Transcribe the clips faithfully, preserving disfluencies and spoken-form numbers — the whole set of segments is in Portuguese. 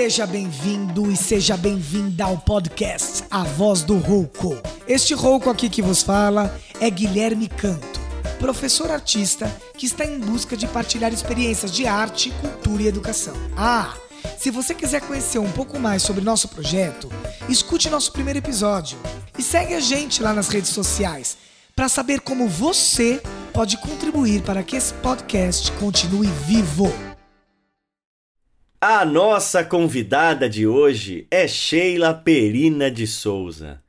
Seja bem-vindo e seja bem-vinda ao podcast A Voz do Rouco. Este rouco aqui que vos fala é Guilherme Canto, professor artista que está em busca de partilhar experiências de arte, cultura e educação. Ah, se você quiser conhecer um pouco mais sobre nosso projeto, escute nosso primeiro episódio e segue a gente lá nas redes sociais para saber como você pode contribuir para que esse podcast continue vivo. A nossa convidada de hoje é Sheila Perina de Souza,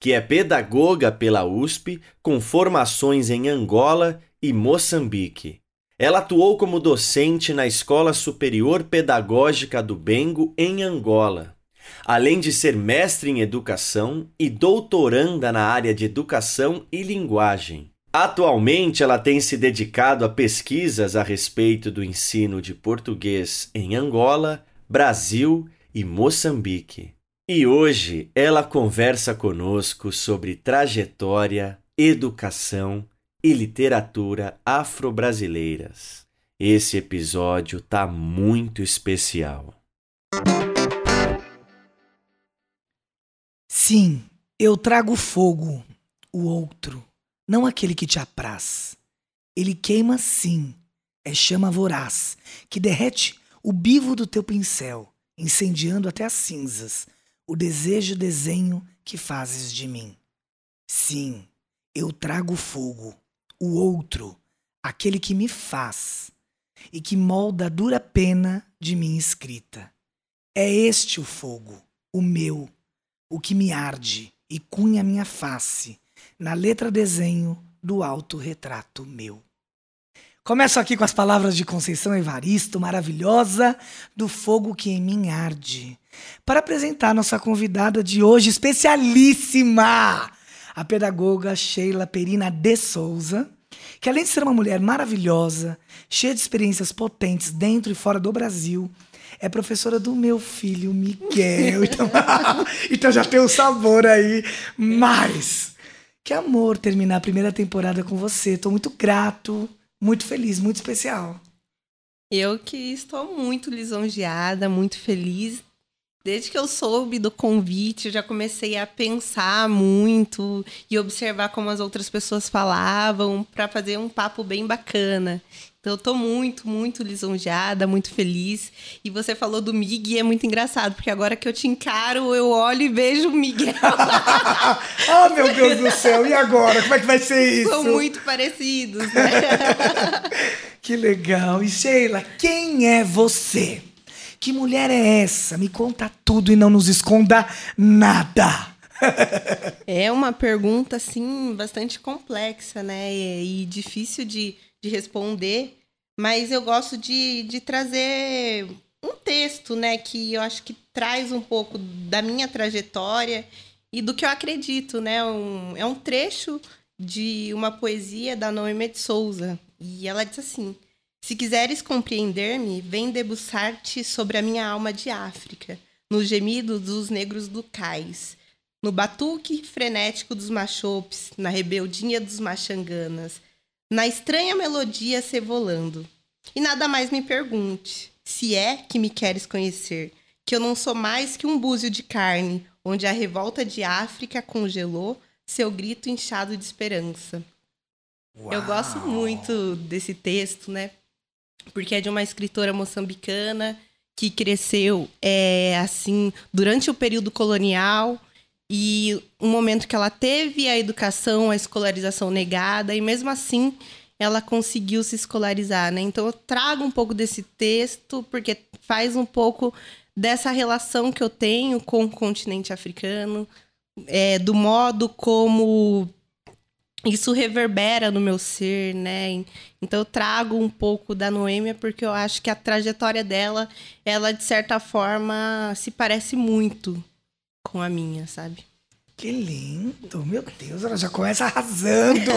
que é pedagoga pela U S P com formações em Angola e Moçambique. Ela atuou como docente na Escola Superior Pedagógica do Bengo, em Angola, além de ser mestre em educação e doutoranda na área de educação e linguagem. Atualmente, ela tem se dedicado a pesquisas a respeito do ensino de português em Angola, Brasil e Moçambique. E hoje, ela conversa conosco sobre trajetória, educação e literatura afro-brasileiras. Esse episódio tá muito especial. Sim, eu trago fogo, o outro. Não aquele que te apraz. Ele queima sim, é chama voraz, que derrete o bivo do teu pincel, incendiando até as cinzas, o desejo desenho que fazes de mim. Sim, eu trago fogo, o outro, aquele que me faz, e que molda a dura pena de minha escrita. É este o fogo, o meu, o que me arde e cunha minha face, na letra-desenho do autorretrato meu. Começo aqui com as palavras de Conceição Evaristo, maravilhosa, do fogo que em mim arde, para apresentar nossa convidada de hoje, especialíssima, a pedagoga Sheila Perina de Souza, que além de ser uma mulher maravilhosa, cheia de experiências potentes dentro e fora do Brasil, é professora do meu filho Miguel. Então, então já tem um sabor aí, mas... Que amor terminar a primeira temporada com você. Tô muito grato, muito feliz, muito especial. Eu que estou muito lisonjeada, muito feliz. Desde que eu soube do convite, eu já comecei a pensar muito e observar como as outras pessoas falavam para fazer um papo bem bacana. Então, eu tô muito, muito lisonjeada, muito feliz. E você falou do Miguel e é muito engraçado, porque agora que eu te encaro, eu olho e vejo o Miguel. Ah, oh, meu Deus do céu, e agora? Como é que vai ser isso? São muito parecidos, né? Que legal. E Sheila, quem é você? Que mulher é essa? Me conta tudo e não nos esconda nada. É uma pergunta, assim, bastante complexa, né? E difícil de... de responder, mas eu gosto de, de trazer um texto, né, que eu acho que traz um pouco da minha trajetória e do que eu acredito, né, um, é um trecho de uma poesia da Noemia de Souza, e ela diz assim: se quiseres compreender-me, vem debruçar-te sobre a minha alma de África, no gemido dos negros do cais, no batuque frenético dos machopes, na rebeldinha dos machanganas, na estranha melodia cebolando. E nada mais me pergunte, se é que me queres conhecer, que eu não sou mais que um búzio de carne, onde a revolta de África congelou seu grito inchado de esperança. Uau. Eu gosto muito desse texto, né? Porque é de uma escritora moçambicana que cresceu é, assim, durante o período colonial. E um momento que ela teve a educação, a escolarização negada, e mesmo assim ela conseguiu se escolarizar, né? Então eu trago um pouco desse texto, porque faz um pouco dessa relação que eu tenho com o continente africano, é, do modo como isso reverbera no meu ser, né? Então eu trago um pouco da Noêmia, porque eu acho que a trajetória dela, ela de certa forma se parece muito com a minha, sabe? Que lindo! Meu Deus, ela já começa arrasando!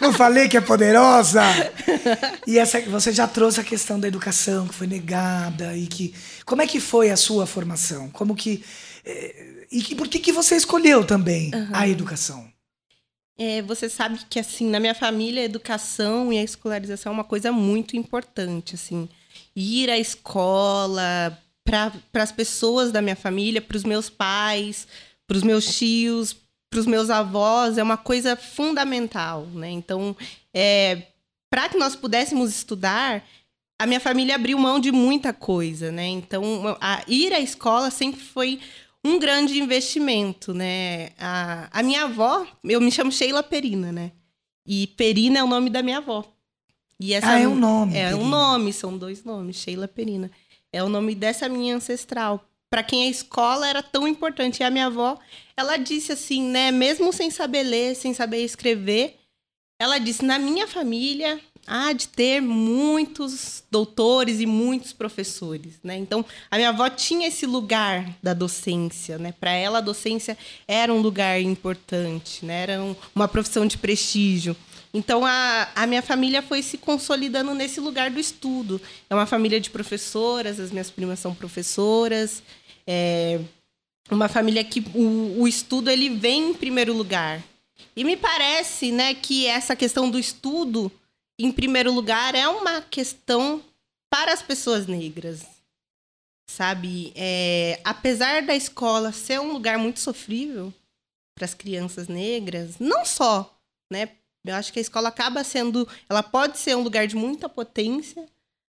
Não falei que é poderosa? E essa, você já trouxe a questão da educação que foi negada e que... Como é que foi a sua formação? Como que... E que, por que, que você escolheu também uhum. a educação? É, você sabe que, assim, na minha família, a educação e a escolarização é uma coisa muito importante, assim. Ir à escola... para as pessoas da minha família, para os meus pais, para os meus tios, para os meus avós, é uma coisa fundamental, né? Então, é, para que nós pudéssemos estudar, a minha família abriu mão de muita coisa, né? Então, a, ir à escola sempre foi um grande investimento, né? A, a minha avó, eu me chamo Sheila Perina, né? E Perina é o nome da minha avó. E essa ah, é um nome. É Perina. Um nome, são dois nomes, Sheila Perina. É o nome dessa minha ancestral. Para quem a escola era tão importante. E a minha avó, ela disse assim, né? Mesmo sem saber ler, sem saber escrever, ela disse, na minha família, há de ter muitos doutores e muitos professores, né? Então, a minha avó tinha esse lugar da docência, né? Para ela, a docência era um lugar importante, né? Era um, uma profissão de prestígio. Então, a, a minha família foi se consolidando nesse lugar do estudo. É uma família de professoras, as minhas primas são professoras. É uma família que o, o estudo ele vem em primeiro lugar. E me parece, né, que essa questão do estudo, em primeiro lugar, é uma questão para as pessoas negras. Sabe? É, apesar da escola ser um lugar muito sofrível para as crianças negras, não só, né? Eu acho que a escola acaba sendo... Ela pode ser um lugar de muita potência,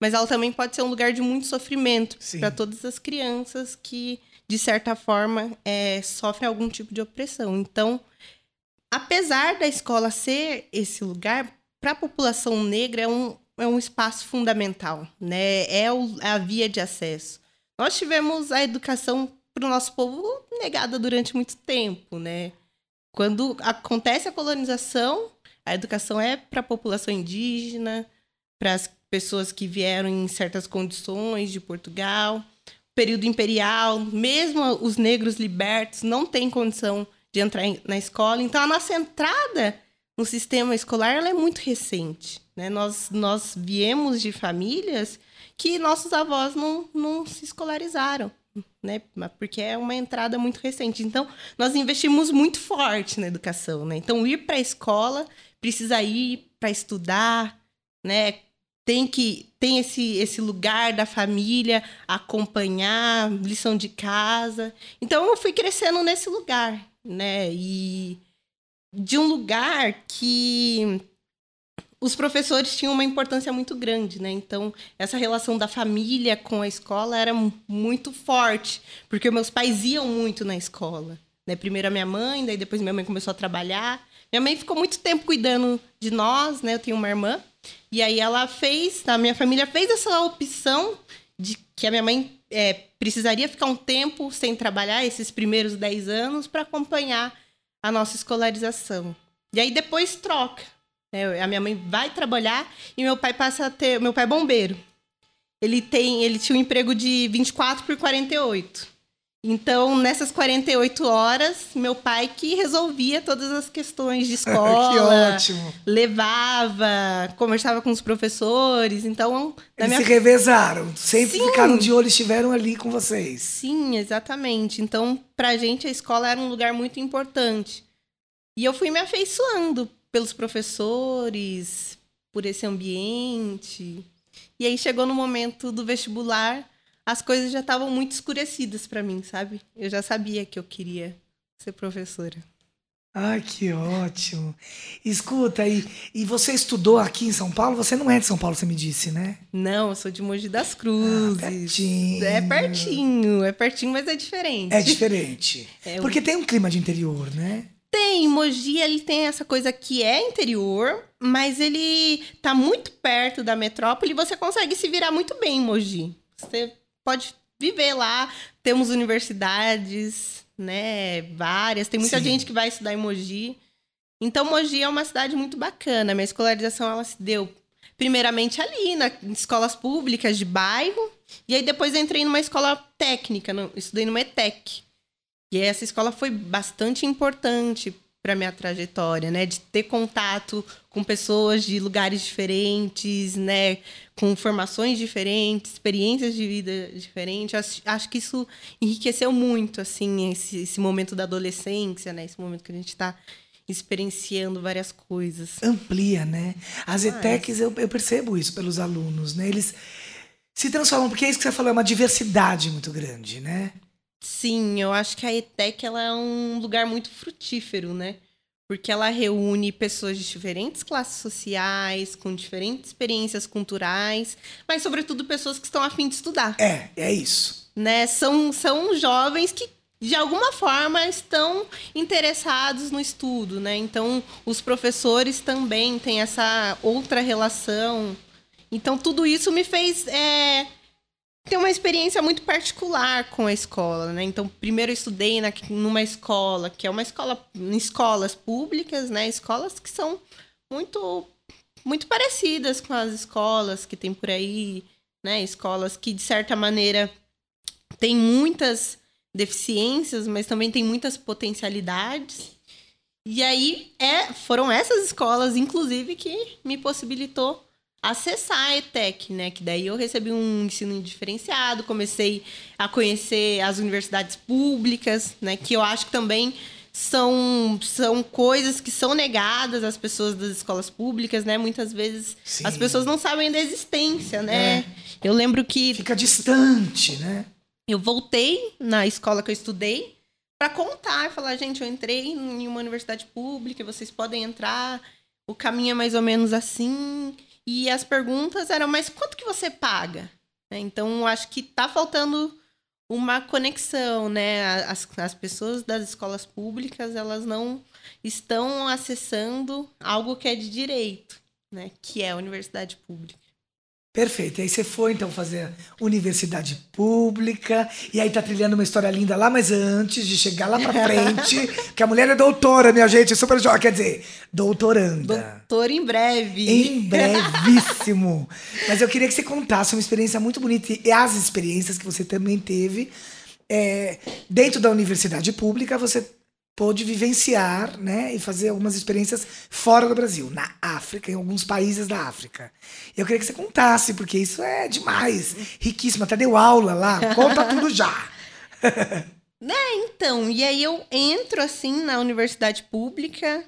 mas ela também pode ser um lugar de muito sofrimento para todas as crianças que, de certa forma, é, sofrem algum tipo de opressão. Então, apesar da escola ser esse lugar, para a população negra é um, é um espaço fundamental, né? É, o, é a via de acesso. Nós tivemos a educação para o nosso povo negada durante muito tempo, né? Quando acontece a colonização... A educação é para a população indígena, para as pessoas que vieram em certas condições de Portugal. Período imperial, mesmo os negros libertos não têm condição de entrar na escola. Então, a nossa entrada no sistema escolar ela é muito recente, né? Nós, nós viemos de famílias que nossos avós não, não se escolarizaram, né? Porque é uma entrada muito recente. Então, nós investimos muito forte na educação, né? Então, ir para a escola... Precisa ir para estudar, né? Tem que tem esse, esse lugar da família, acompanhar, lição de casa. Então, eu fui crescendo nesse lugar, né? E de um lugar que os professores tinham uma importância muito grande, né? Então, essa relação da família com a escola era muito forte, porque meus pais iam muito na escola, né? Primeiro a minha mãe, daí depois minha mãe começou a trabalhar. Minha mãe ficou muito tempo cuidando de nós, né? Eu tenho uma irmã. E aí ela fez, a minha família fez essa opção de que a minha mãe é, precisaria ficar um tempo sem trabalhar, esses primeiros dez anos, para acompanhar a nossa escolarização. E aí depois troca. Né? A minha mãe vai trabalhar e meu pai passa a ter... Meu pai é bombeiro. Ele, tem, ele tinha um emprego de vinte e quatro por quarenta e oito. Então, nessas quarenta e oito horas, meu pai que resolvia todas as questões de escola. Que ótimo. Levava, conversava com os professores. Então, na minha... Eles se revezaram, sempre Sim. ficaram de olho, estiveram ali com vocês. Sim, exatamente. Então, pra gente, a escola era um lugar muito importante. E eu fui me afeiçoando pelos professores, por esse ambiente. E aí chegou no momento do vestibular... As coisas já estavam muito escurecidas para mim, sabe? Eu já sabia que eu queria ser professora. Ah, que ótimo. Escuta, e, e você estudou aqui em São Paulo? Você não é de São Paulo, você me disse, né? Não, eu sou de Mogi das Cruzes. Ah, pertinho. É pertinho, é pertinho, mas é diferente. É diferente. É, porque eu... tem um clima de interior, né? Tem, Mogi, ele tem essa coisa que é interior, mas ele tá muito perto da metrópole e você consegue se virar muito bem em Mogi. Você pode viver lá, temos universidades, né, várias, tem muita Sim. gente que vai estudar em Mogi. Então, Mogi é uma cidade muito bacana. Minha escolarização, ela se deu primeiramente ali, na, em escolas públicas de bairro, e aí depois eu entrei numa escola técnica, no, estudei numa ETEC. E essa escola foi bastante importante para minha trajetória, né, de ter contato com pessoas de lugares diferentes, né, com formações diferentes, experiências de vida diferentes. Acho, acho que isso enriqueceu muito, assim, esse, esse momento da adolescência, né, esse momento que a gente está experienciando várias coisas. Amplia, né? As ETECs, eu, eu percebo isso pelos alunos, né? Eles se transformam, porque é isso que você falou, é uma diversidade muito grande, né? Sim, eu acho que a ETEC ela é um lugar muito frutífero, né? Porque ela reúne pessoas de diferentes classes sociais, com diferentes experiências culturais, mas, sobretudo, pessoas que estão a fim de estudar. É, é isso. Né? São, são jovens que, de alguma forma, estão interessados no estudo, né? Então, os professores também têm essa outra relação. Então, tudo isso me fez... É... Tem uma experiência muito particular com a escola, né? Então, primeiro eu estudei na, numa escola, que é uma escola... Escolas públicas, né? Escolas que são muito, muito parecidas com as escolas que tem por aí, né? Escolas que, de certa maneira, têm muitas deficiências, mas também têm muitas potencialidades. E aí, é, foram essas escolas, inclusive, que me possibilitou acessar a ETEC, né? Que daí eu recebi um ensino diferenciado, comecei a conhecer as universidades públicas, né? Que eu acho que também são, são coisas que são negadas às pessoas das escolas públicas, né? Muitas vezes Sim. as pessoas não sabem da existência, né? É. Eu lembro que... Fica distante, né? Eu voltei na escola que eu estudei para contar, falar, gente, eu entrei em uma universidade pública, vocês podem entrar, o caminho é mais ou menos assim... E as perguntas eram, mas quanto que você paga? Então, acho que está faltando uma conexão, né? As, as pessoas das escolas públicas, elas não estão acessando algo que é de direito, né? Que é a universidade pública. Perfeito. E aí você foi, então, fazer universidade pública, e aí tá trilhando uma história linda lá, mas antes de chegar lá pra frente, que a mulher é doutora, minha gente, super jovem, quer dizer, doutoranda. Doutora em breve. Em brevíssimo. Mas eu queria que você contasse uma experiência muito bonita, e as experiências que você também teve é, dentro da universidade pública, você pôde vivenciar, né, e fazer algumas experiências fora do Brasil, na África, em alguns países da África. Eu queria que você contasse, porque isso é demais, riquíssimo, até deu aula lá, conta tudo já. É, então, e aí eu entro, assim, na universidade pública,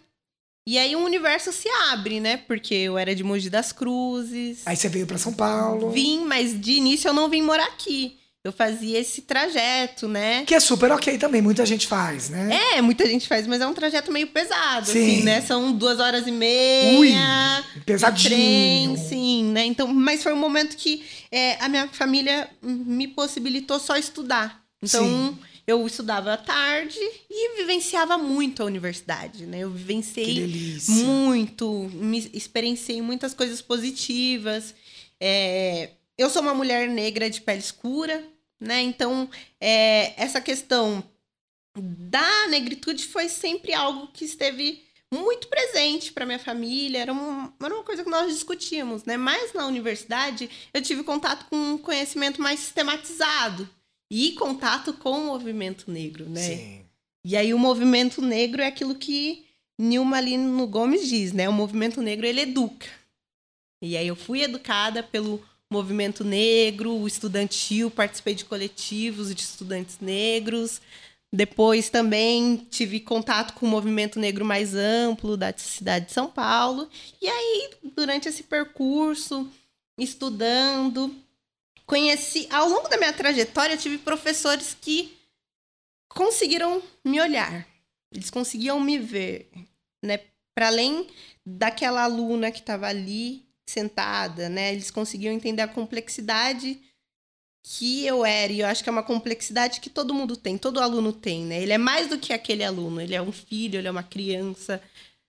e aí o universo se abre, né, porque eu era de Mogi das Cruzes. Aí você veio para São Paulo. Vim, mas de início eu não vim morar aqui. Eu fazia esse trajeto, né? Que é super ok também, muita gente faz, né? É, muita gente faz, mas é um trajeto meio pesado, sim. assim, né? São duas horas e meia. Ui, pesadinho. Trem, sim, né? Então, mas foi um momento que é, a minha família me possibilitou só estudar. Então, sim. eu estudava à tarde e vivenciava muito a universidade, né? Eu vivenciei muito, me experienciei muitas coisas positivas. É, eu sou uma mulher negra de pele escura, né? Então, é, essa questão da negritude foi sempre algo que esteve muito presente para minha família. Era, um, era uma coisa que nós discutíamos, né? Mas na universidade, eu tive contato com um conhecimento mais sistematizado e contato com o movimento negro, né? Sim. E aí, o movimento negro é aquilo que Nilma Lino Gomes diz, né? O movimento negro, ele educa. E aí, eu fui educada pelo movimento negro, estudantil, participei de coletivos de estudantes negros. Depois também tive contato com o movimento negro mais amplo da cidade de São Paulo. E aí, durante esse percurso, estudando, conheci... Ao longo da minha trajetória, tive professores que conseguiram me olhar. Eles conseguiam me ver, né? Para além daquela aluna que estava ali, sentada, né? Eles conseguiam entender a complexidade que eu era, e eu acho que é uma complexidade que todo mundo tem, todo aluno tem, né? Ele é mais do que aquele aluno, ele é um filho, ele é uma criança,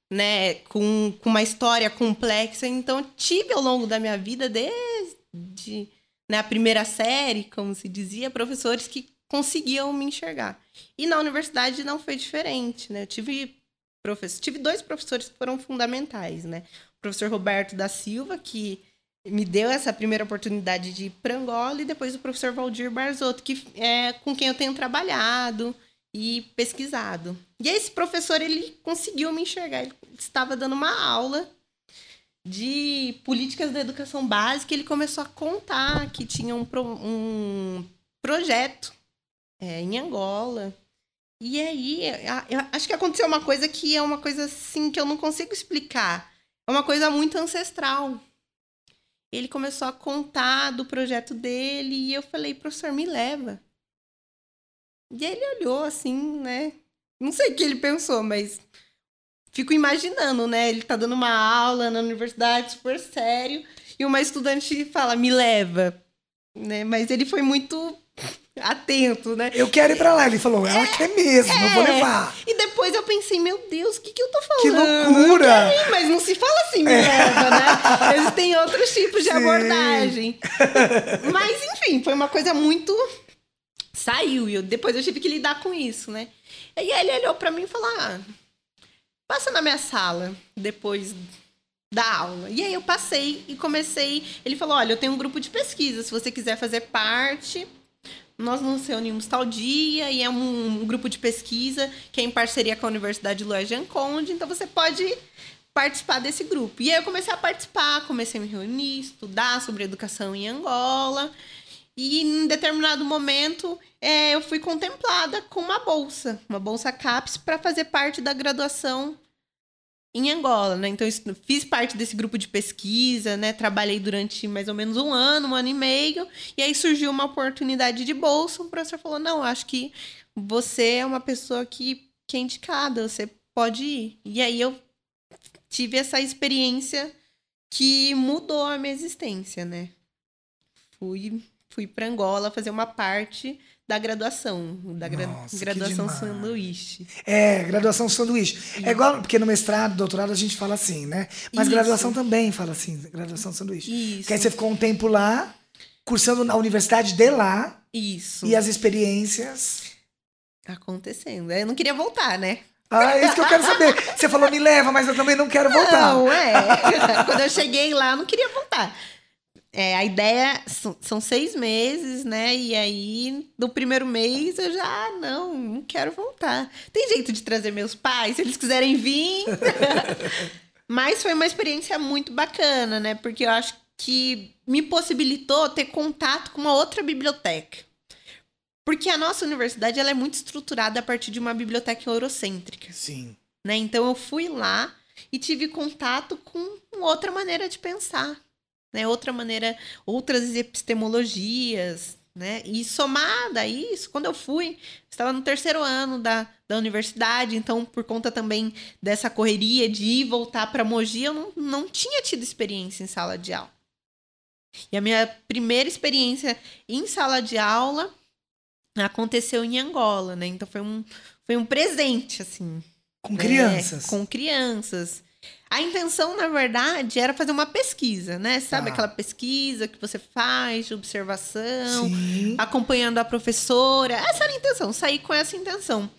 né? Com, com uma história complexa. Então, eu tive ao longo da minha vida, desde na primeira série, como se dizia, professores que conseguiam me enxergar. E na universidade não foi diferente, né? Eu tive, professor, tive dois professores que foram fundamentais, né? O professor Roberto da Silva, que me deu essa primeira oportunidade de ir para Angola, e depois o professor Valdir Barzotto, que é com quem eu tenho trabalhado e pesquisado. E esse professor, ele conseguiu me enxergar. Ele estava dando uma aula de políticas da educação básica, e ele começou a contar que tinha um, pro, um projeto é, em Angola. E aí, eu acho que aconteceu uma coisa que é uma coisa assim que eu não consigo explicar. É uma coisa muito ancestral. ele começou a contar do projeto dele e eu falei, professor, me leva. E aí ele olhou assim, né? Não sei o que ele pensou, mas fico imaginando, né? Ele tá dando uma aula na universidade, super sério, e uma estudante fala, me leva. Né? Mas ele foi muito atento, né? Eu quero ir pra lá. Ele falou, ela é, quer mesmo, é. eu vou levar. E depois eu pensei, meu Deus, o que, que eu tô falando? Que loucura! Aí, mas não se fala assim, me leva, né? Eles têm outros tipos de Sim. abordagem. Mas, enfim, foi uma coisa muito... Saiu, e eu, depois eu tive que lidar com isso, né? E aí ele olhou pra mim e falou, ah, passa na minha sala depois da aula. E aí eu passei e comecei... Ele falou, olha, eu tenho um grupo de pesquisa, se você quiser fazer parte... Nós nos reunimos tal dia e é um grupo de pesquisa que é em parceria com a Universidade de Luanda Jan Conde, então você pode participar desse grupo. E aí eu comecei a participar, comecei a me reunir, estudar sobre educação em Angola e em determinado momento é, eu fui contemplada com uma bolsa, uma bolsa CAPES para fazer parte da graduação em Angola, né? Então eu fiz parte desse grupo de pesquisa, né? Trabalhei durante mais ou menos um ano, um ano e meio, e aí surgiu uma oportunidade de bolsa. O professor falou, não, acho que você é uma pessoa que, que é indicada, você pode ir. E aí eu tive essa experiência que mudou a minha existência, né? Fui, fui para Angola fazer uma parte... Da graduação, da gra... Nossa, graduação sanduíche. É, graduação sanduíche. É igual, porque no mestrado, doutorado, a gente fala assim, né? Mas Isso. graduação também fala assim, graduação sanduíche. Isso. Porque aí você ficou um tempo lá, cursando na universidade de lá. Isso. E as experiências... Acontecendo. Eu não queria voltar, né? Ah, é isso que eu quero saber. Você falou, me leva, mas eu também não quero não, voltar. Não, é. Quando eu cheguei lá, eu não queria voltar. É, a ideia são, são seis meses, né? E aí, no primeiro mês, eu já, ah, não, não quero voltar. Tem jeito de trazer meus pais, se eles quiserem vir. Mas foi uma experiência muito bacana, né? Porque eu acho que me possibilitou ter contato com uma outra biblioteca. Porque a nossa universidade, ela é muito estruturada a partir de uma biblioteca eurocêntrica. Sim. Né? Então, eu fui lá e tive contato com outra maneira de pensar. Né, outra maneira, outras epistemologias, né? E somada a isso, quando eu fui, estava no terceiro ano da, da universidade, então por conta também dessa correria de ir e voltar para Mogi, eu não, não tinha tido experiência em sala de aula. E a minha primeira experiência em sala de aula aconteceu em Angola, né? Então foi um, foi um presente, assim. Com crianças. É, com crianças. A intenção, na verdade, era fazer uma pesquisa, né? Sabe ah. aquela pesquisa que você faz de observação, Sim. acompanhando a professora. Essa era a intenção, saí com essa intenção.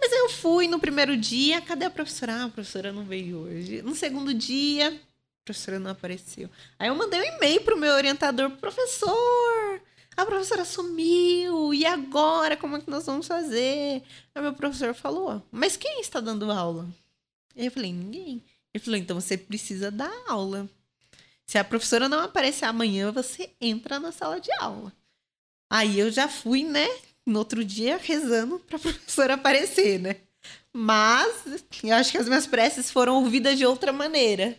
Mas eu fui no primeiro dia, cadê a professora? Ah, a professora não veio hoje. No segundo dia, a professora não apareceu. Aí eu mandei um e-mail pro meu orientador, professor, a professora sumiu, e agora? Como é que nós vamos fazer? Aí meu professor falou, mas quem está dando aula? Eu falei, ninguém. Ele falou, então você precisa dar aula. Se a professora não aparecer amanhã, você entra na sala de aula. Aí eu já fui, né? No outro dia, rezando para a professora aparecer, né? Mas eu acho que as minhas preces foram ouvidas de outra maneira.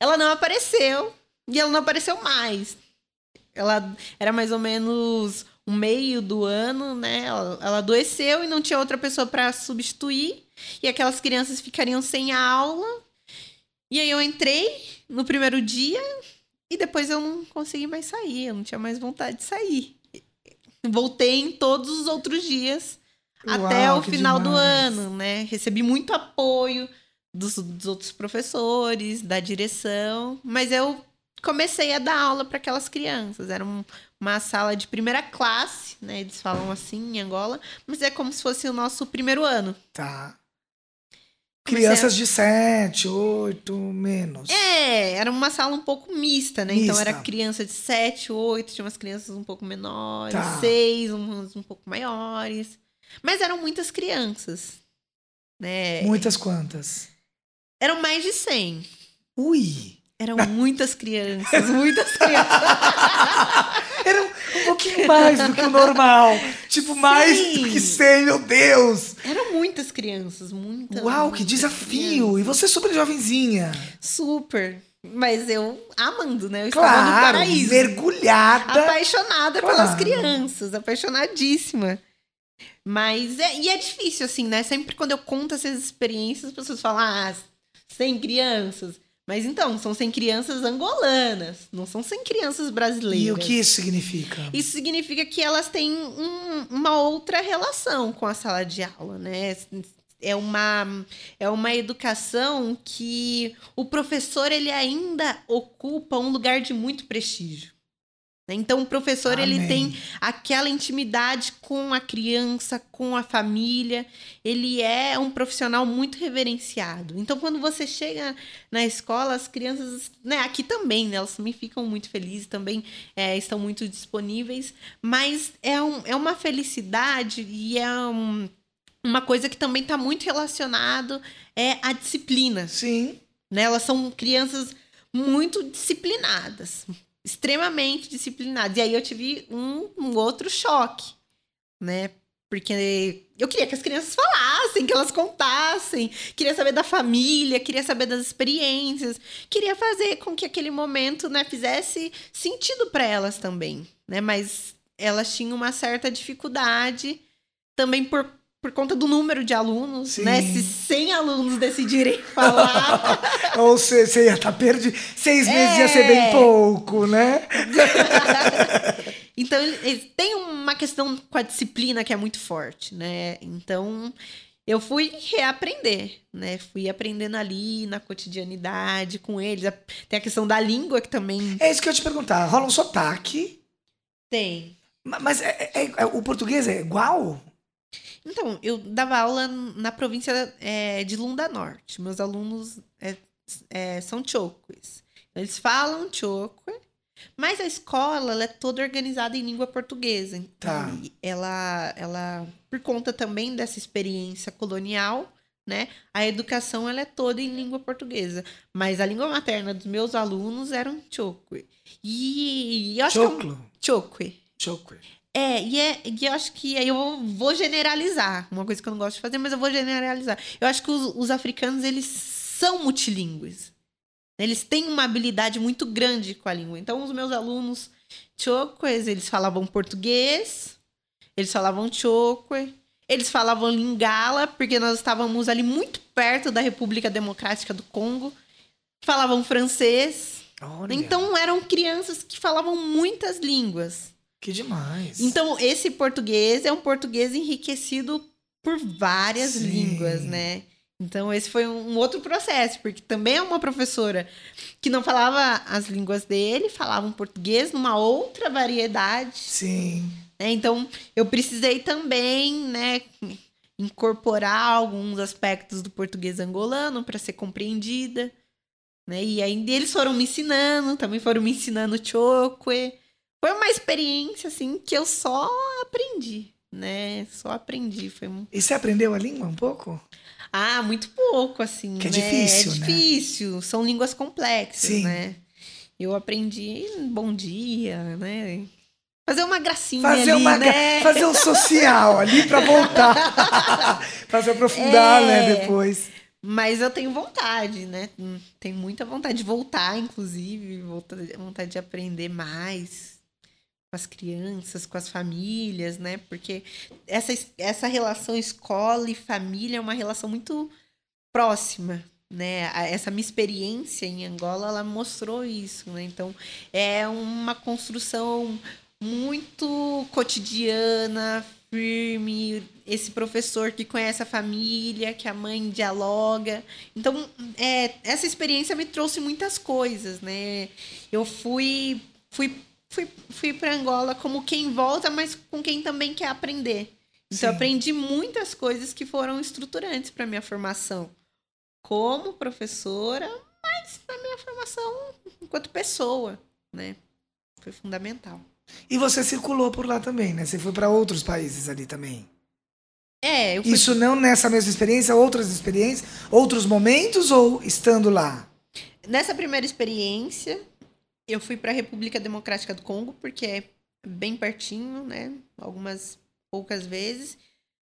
Ela não apareceu e ela não apareceu mais. Ela era mais ou menos o meio do ano, né? Ela, ela adoeceu e não tinha outra pessoa para substituir. E aquelas crianças ficariam sem aula. E aí eu entrei no primeiro dia e depois eu não consegui mais sair. Eu não tinha mais vontade de sair. Voltei em todos os outros dias Uau, até o final demais. do ano, né? Recebi muito apoio dos, dos outros professores, da direção. Mas eu comecei a dar aula para aquelas crianças. Era um, uma sala de primeira classe, né? Eles falam assim em Angola. Mas é como se fosse o nosso primeiro ano. Tá. Crianças de sete, oito, menos. É, era uma sala um pouco mista, né? Mista. Então, era criança de sete, oito, tinha umas crianças um pouco menores, tá. seis, umas um pouco maiores. Mas eram muitas crianças, né? Muitas quantas? Eram mais de cem. Ui! Eram muitas crianças, muitas crianças. Eram um pouquinho mais do que o normal. Tipo, Sim. mais do que cem, meu Deus. Eram muitas crianças, muitas. Uau, muitas que desafio. Crianças. E você é super jovenzinha. Super. Mas eu amando, né? Eu claro, estava no paraíso. Mergulhada. Apaixonada claro. pelas crianças, apaixonadíssima. Mas, é, e é difícil, assim, né? Sempre quando eu conto essas experiências, as pessoas falam, ah, cem crianças. Mas então, são cem crianças angolanas, não são cem crianças brasileiras. E o que isso significa? Isso significa que elas têm um, uma outra relação com a sala de aula, né? É uma, é uma educação que o professor ele ainda ocupa um lugar de muito prestígio. Então, o professor Amém. ele tem aquela intimidade com a criança, com a família. Ele é um profissional muito reverenciado. Então, quando você chega na escola, as crianças... né, aqui também, né, elas também ficam muito felizes, também é, estão muito disponíveis. Mas é, um, é uma felicidade e é um, uma coisa que também está muito relacionado é, à disciplina. Sim. Né, elas são crianças muito disciplinadas. Extremamente disciplinados. E aí eu tive um, um outro choque, né? Porque eu queria que as crianças falassem, que elas contassem, queria saber da família, queria saber das experiências, queria fazer com que aquele momento, né, fizesse sentido para elas também, né? Mas elas tinham uma certa dificuldade também por Por conta do número de alunos, Sim. né? Se cem alunos decidirem falar... Ou você ia estar tá perdido. Seis é... meses ia ser bem pouco, né? Então, tem uma questão com a disciplina que é muito forte, né? Então, eu fui reaprender, né? Fui aprendendo ali, na cotidianidade, com eles. Tem a questão da língua que também... É isso que eu ia te perguntar. Rola um sotaque? Tem. Mas é, é, é, o português é igual... Então, eu dava aula na província é, de Lunda Norte. Meus alunos é, é, são tchokwes. Eles falam tchokwe, mas a escola ela é toda organizada em língua portuguesa. Então, tá. ela, ela, por conta também dessa experiência colonial, né, a educação ela é toda em língua portuguesa. Mas a língua materna dos meus alunos era um tchokwe. E, e eu acho Choclo. que é um tchokwe. Tchokwe. É e, é, e eu acho que aí eu vou generalizar, uma coisa que eu não gosto de fazer, mas eu vou generalizar. Eu acho que os, os africanos, eles são multilingües. Eles têm uma habilidade muito grande com a língua. Então, os meus alunos tchokwes, eles falavam português, eles falavam tchokwe, eles falavam lingala, porque nós estávamos ali muito perto da República Democrática do Congo, falavam francês. Olha. Então, eram crianças que falavam muitas línguas. Que demais. Então, esse português é um português enriquecido por várias Sim. línguas, né? Então, esse foi um outro processo, porque também é uma professora que não falava as línguas dele, falava um português numa outra variedade. Sim. Né? Então, eu precisei também, né, incorporar alguns aspectos do português angolano para ser compreendida. Né? E aí, eles foram me ensinando, também foram me ensinando tchokwe. Foi uma experiência, assim, que eu só aprendi, né? Só aprendi. Foi um... E você aprendeu a língua um pouco? Ah, muito pouco, assim, que é né? difícil, é né? É difícil. São línguas complexas, Sim. né? Eu aprendi bom dia, né? Fazer uma gracinha fazer ali, uma né? Fazer um social ali pra voltar. Pra se aprofundar, é... né? Depois. Mas eu tenho vontade, né? Tenho muita vontade de voltar, inclusive. Vontade de aprender mais. Com as crianças, com as famílias, né? Porque essa, essa relação escola e família é uma relação muito próxima, né? Essa minha experiência em Angola, ela mostrou isso, né? Então, é uma construção muito cotidiana, firme, esse professor que conhece a família, que a mãe dialoga. Então, é, essa experiência me trouxe muitas coisas, né? Eu fui... fui Fui, fui para Angola como quem volta, mas com quem também quer aprender. Então, eu aprendi muitas coisas que foram estruturantes para minha formação. Como professora, mas na minha formação enquanto pessoa, né? Foi fundamental. E você circulou por lá também, né? Você foi para outros países ali também. É, eu fui... Isso não nessa mesma experiência, outras experiências, outros momentos ou estando lá? Nessa primeira experiência... Eu fui para a República Democrática do Congo, porque é bem pertinho, né? Algumas poucas vezes.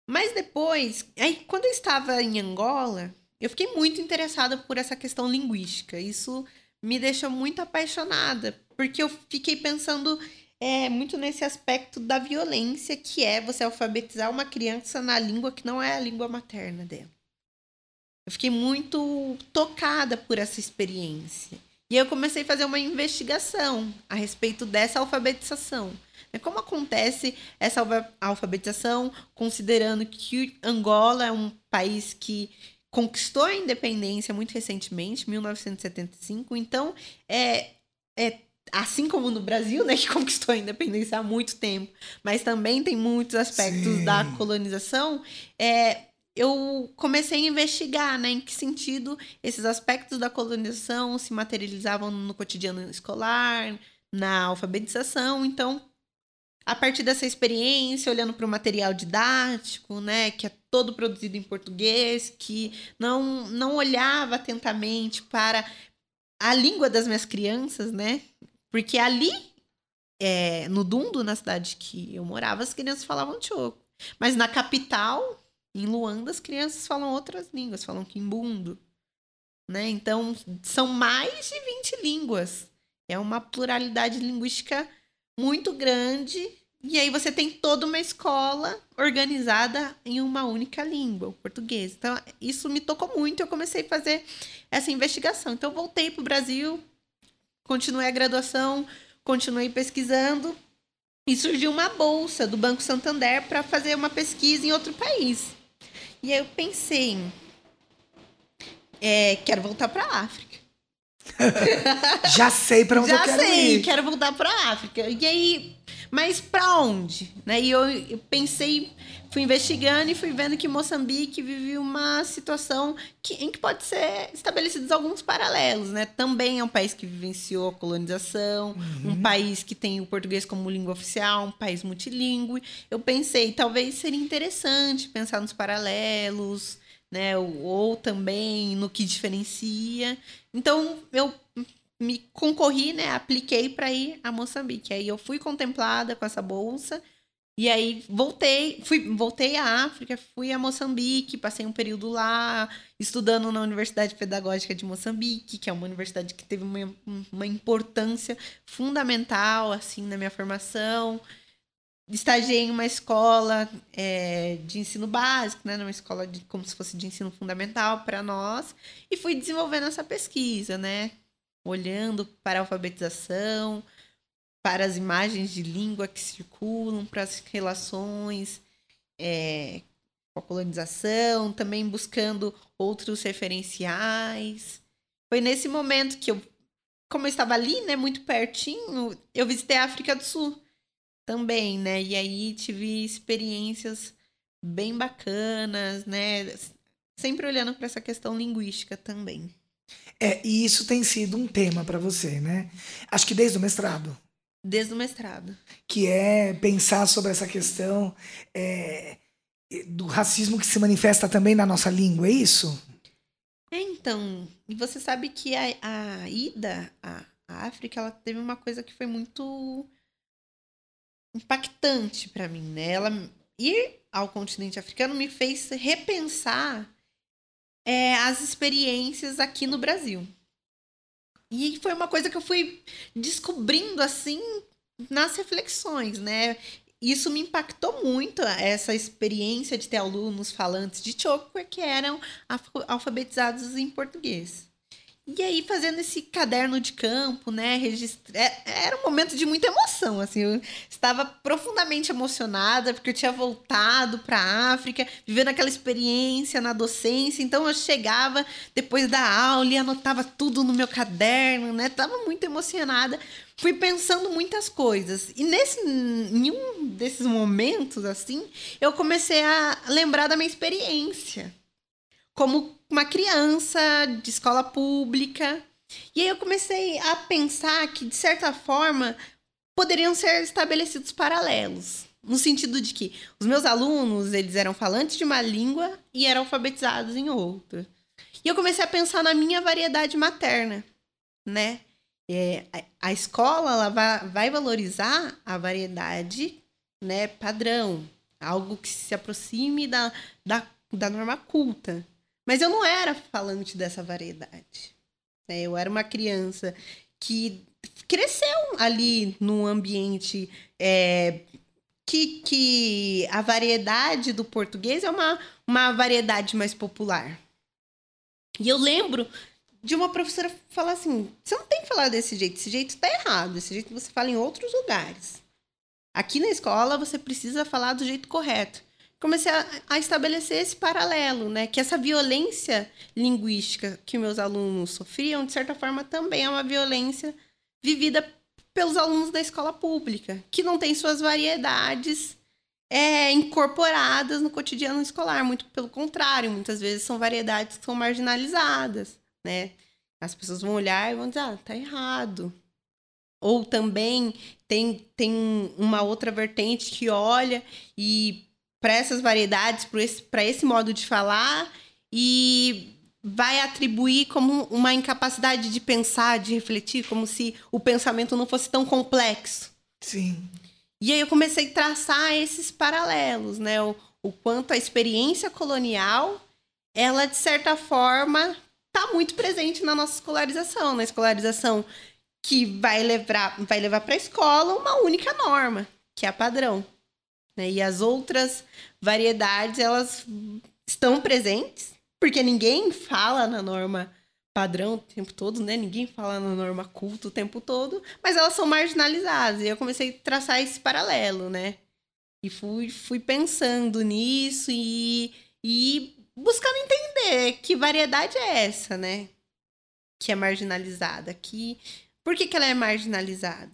Mas depois, aí, quando eu estava em Angola, eu fiquei muito interessada por essa questão linguística. Isso me deixou muito apaixonada, porque eu fiquei pensando é, muito nesse aspecto da violência, que é você alfabetizar uma criança na língua que não é a língua materna dela. Eu fiquei muito tocada por essa experiência. E eu comecei a fazer uma investigação a respeito dessa alfabetização. Como acontece essa alfabetização, considerando que Angola é um país que conquistou a independência muito recentemente, mil novecentos e setenta e cinco. Então, é, é, assim como no Brasil, né, que conquistou a independência há muito tempo, mas também tem muitos aspectos Sim. da colonização, é, eu comecei a investigar, né, em que sentido esses aspectos da colonização se materializavam no cotidiano escolar, na alfabetização. Então, a partir dessa experiência, olhando para o material didático, né, que é todo produzido em português, que não, não olhava atentamente para a língua das minhas crianças, né? Porque ali, é, no Dundo, na cidade que eu morava, as crianças falavam tchoko. Mas na capital, em Luanda, as crianças falam outras línguas, falam quimbundo, né? Então, são mais de vinte línguas. É uma pluralidade linguística muito grande, e aí você tem toda uma escola organizada em uma única língua, o português. Então, isso me tocou muito, eu comecei a fazer essa investigação. Então, voltei para o Brasil, continuei a graduação, continuei pesquisando, e surgiu uma bolsa do Banco Santander para fazer uma pesquisa em outro país. E aí eu pensei, é, quero voltar para a África. Já sei pra onde Já eu quero sei, ir. Já sei, quero voltar pra África. E aí, mas pra onde? Né? E eu, eu pensei, fui investigando e fui vendo que Moçambique vive uma situação que, em que pode ser estabelecidos alguns paralelos, né? Também é um país que vivenciou a colonização, uhum. um país que tem o português como língua oficial, um país multilingüe. Eu pensei, talvez seria interessante pensar nos paralelos, né, ou, ou também no que diferencia. Então, eu me concorri, né, apliquei para ir a Moçambique. Aí eu fui contemplada com essa bolsa, e aí voltei, fui, voltei à África, fui a Moçambique, passei um período lá, estudando na Universidade Pedagógica de Moçambique, que é uma universidade que teve uma, uma importância fundamental assim, na minha formação. Estagiei em uma escola é, de ensino básico, né? Numa escola de, como se fosse de ensino fundamental para nós. E fui desenvolvendo essa pesquisa, né? Olhando para a alfabetização, para as imagens de língua que circulam, para as relações é, com a colonização, também buscando outros referenciais. Foi nesse momento que eu, como eu estava ali, né, muito pertinho, eu visitei a África do Sul. Também, né? E aí tive experiências bem bacanas, né? Sempre olhando para essa questão linguística também. É, e isso tem sido um tema para você, né? Acho que desde o mestrado. Desde o mestrado. Que é pensar sobre essa questão é, do racismo que se manifesta também na nossa língua, é isso? É, então. E você sabe que a, a ida à África, ela teve uma coisa que foi muito impactante para mim, né? Ela ir ao continente africano me fez repensar é, as experiências aqui no Brasil. E foi uma coisa que eu fui descobrindo, assim, nas reflexões, né? Isso me impactou muito, essa experiência de ter alunos falantes de Tchokwe que eram alfabetizados em português. E aí, fazendo esse caderno de campo, né, registra... era um momento de muita emoção, assim, eu estava profundamente emocionada, porque eu tinha voltado para a África, vivendo aquela experiência na docência, então eu chegava depois da aula e anotava tudo no meu caderno, né, estava muito emocionada, fui pensando muitas coisas, e nesse, em um desses momentos, assim, eu comecei a lembrar da minha experiência, como uma criança de escola pública. E aí eu comecei a pensar que, de certa forma, poderiam ser estabelecidos paralelos. No sentido de que os meus alunos, eles eram falantes de uma língua e eram alfabetizados em outra. E eu comecei a pensar na minha variedade materna, né? É, a escola, ela vai valorizar a variedade, né, padrão. Algo que se aproxime da, da, da norma culta. Mas eu não era falante dessa variedade. né? Eu era uma criança que cresceu ali num ambiente é, que, que a variedade do português é uma, uma variedade mais popular. E eu lembro de uma professora falar assim, você não tem que falar desse jeito, esse jeito está errado, esse jeito você fala em outros lugares. Aqui na escola você precisa falar do jeito correto. Comecei a, a estabelecer esse paralelo, né? Que essa violência linguística que meus alunos sofriam, de certa forma, também é uma violência vivida pelos alunos da escola pública, que não tem suas variedades é, incorporadas no cotidiano escolar. Muito pelo contrário, muitas vezes são variedades que são marginalizadas, né? As pessoas vão olhar e vão dizer, ah, tá errado. Ou também tem, tem uma outra vertente que olha e... para essas variedades, para esse, esse modo de falar, e vai atribuir como uma incapacidade de pensar, de refletir, como se o pensamento não fosse tão complexo. Sim. E aí eu comecei a traçar esses paralelos, né? O, o quanto a experiência colonial, ela, de certa forma, está muito presente na nossa escolarização, na escolarização que vai levar, vai levar para a escola uma única norma, que é a padrão. Né? E as outras variedades, elas estão presentes, porque ninguém fala na norma padrão o tempo todo, né? Ninguém fala na norma culto o tempo todo, mas elas são marginalizadas. E eu comecei a traçar esse paralelo, né? E fui, fui pensando nisso e, e buscando entender que variedade é essa, né? Que é marginalizada. Que... Por que, que ela é marginalizada?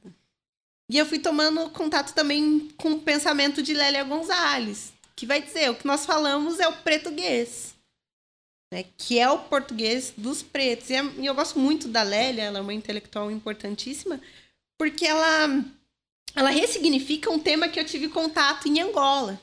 E eu fui tomando contato também com o pensamento de Lélia Gonzalez, que vai dizer, o que nós falamos é o pretuguês, né? Que é o português dos pretos. E, é, e eu gosto muito da Lélia, ela é uma intelectual importantíssima, porque ela, ela ressignifica um tema que eu tive contato em Angola.